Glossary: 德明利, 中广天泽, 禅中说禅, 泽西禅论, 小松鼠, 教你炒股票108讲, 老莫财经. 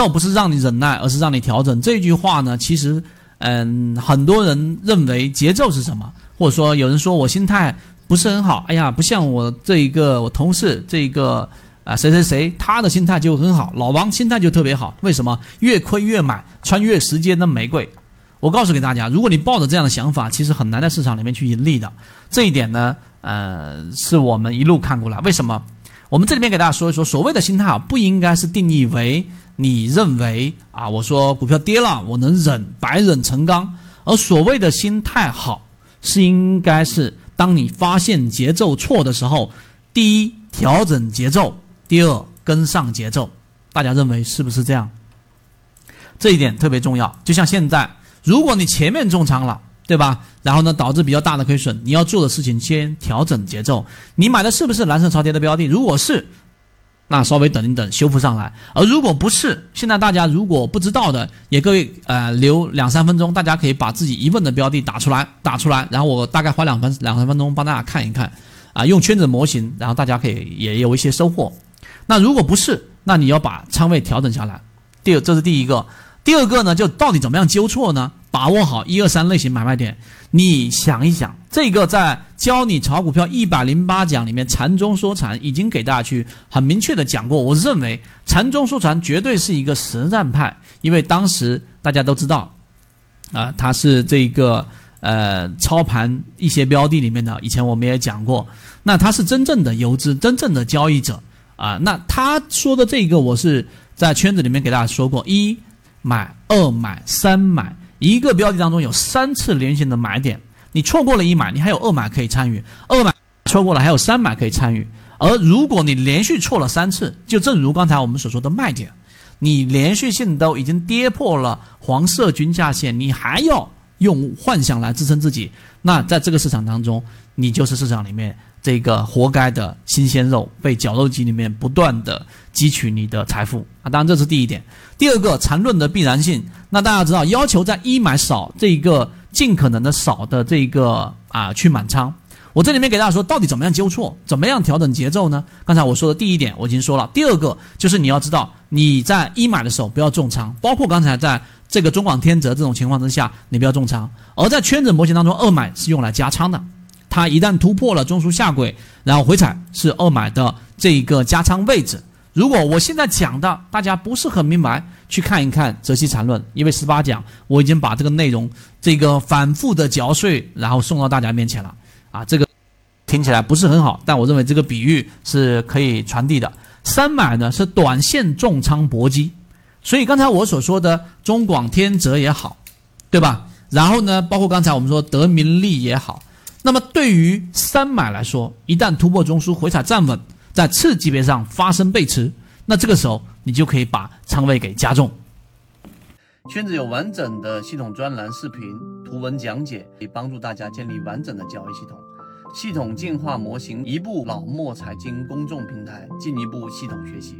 倒不是让你忍耐，而是让你调整。这句话呢，其实很多人认为节奏是什么，或者说有人说我心态不是很好，哎呀，不像我这一个我同事这一个啊谁谁谁，他的心态就很好，老王心态就特别好。为什么？越亏越买，穿越时间的玫瑰。我告诉给大家，如果你抱着这样的想法，其实很难在市场里面去盈利的。这一点呢，是我们一路看过来。为什么？我们这里面给大家说一说，所谓的心态啊，不应该是定义为你认为啊，我说股票跌了，我能忍，百忍成钢。而所谓的心态好，是应该是当你发现节奏错的时候，第一调整节奏，第二跟上节奏。大家认为是不是这样？这一点特别重要。就像现在，如果你前面重仓了，对吧？然后呢，导致比较大的亏损，你要做的事情先调整节奏。你买的是不是蓝色超跌的标的？如果是，那稍微等一等，修复上来。而如果不是，现在大家如果不知道的，也各位留两三分钟，大家可以把自己疑问的标的打出来，然后我大概花两三分钟帮大家看一看啊，用圈子模型，然后大家可以也有一些收获。那如果不是，那你要把仓位调整下来。这是第一个。第二个呢，就到底怎么样纠错呢？把握好1、2、3类型买卖点。你想一想，这个在教你炒股票108讲里面，禅中说禅已经给大家去很明确的讲过。我认为禅中说禅绝对是一个实战派，因为当时大家都知道啊，他是这个操盘一些标的里面的，以前我们也讲过，那他是真正的游资，真正的交易者啊。那他说的这个，我是在圈子里面给大家说过，1买、2买、3买，一个标的当中有3次连续的买点，你错过了1买，你还有2买可以参与，2买错过了还有3买可以参与。而如果你连续错了3次，就正如刚才我们所说的卖点，你连续性都已经跌破了黄色均价线，你还要用幻想来支撑自己，那在这个市场当中，你就是市场里面这个活该的新鲜肉，被绞肉机里面不断的汲取你的财富啊！当然这是第一点。第二个，缠论的必然性。那大家知道，要求在1买少，这一个尽可能的少的这个啊去满仓。我这里面给大家说，到底怎么样纠错，怎么样调整节奏呢？刚才我说的第一点我已经说了，第二个就是你要知道，你在1买的时候不要重仓，包括刚才在这个中广天泽这种情况之下，你不要重仓。而在圈子模型当中，2买是用来加仓的，它一旦突破了中枢下轨，然后回踩是2买的这一个加仓位置。如果我现在讲的大家不是很明白，去看一看《泽西禅论》，因为18讲我已经把这个内容这个反复的嚼碎，然后送到大家面前了啊。这个听起来不是很好，但我认为这个比喻是可以传递的。3买呢是短线重仓搏击，所以刚才我所说的中广天泽也好，对吧？然后呢，包括刚才我们说德明利也好。那么对于3买来说，一旦突破中枢回踩站稳，在次级别上发生背驰，那这个时候你就可以把仓位给加重。圈子有完整的系统专栏、视频、图文讲解，可以帮助大家建立完整的交易系统，系统进化模型，一部老莫财经公众平台，进一步系统学习。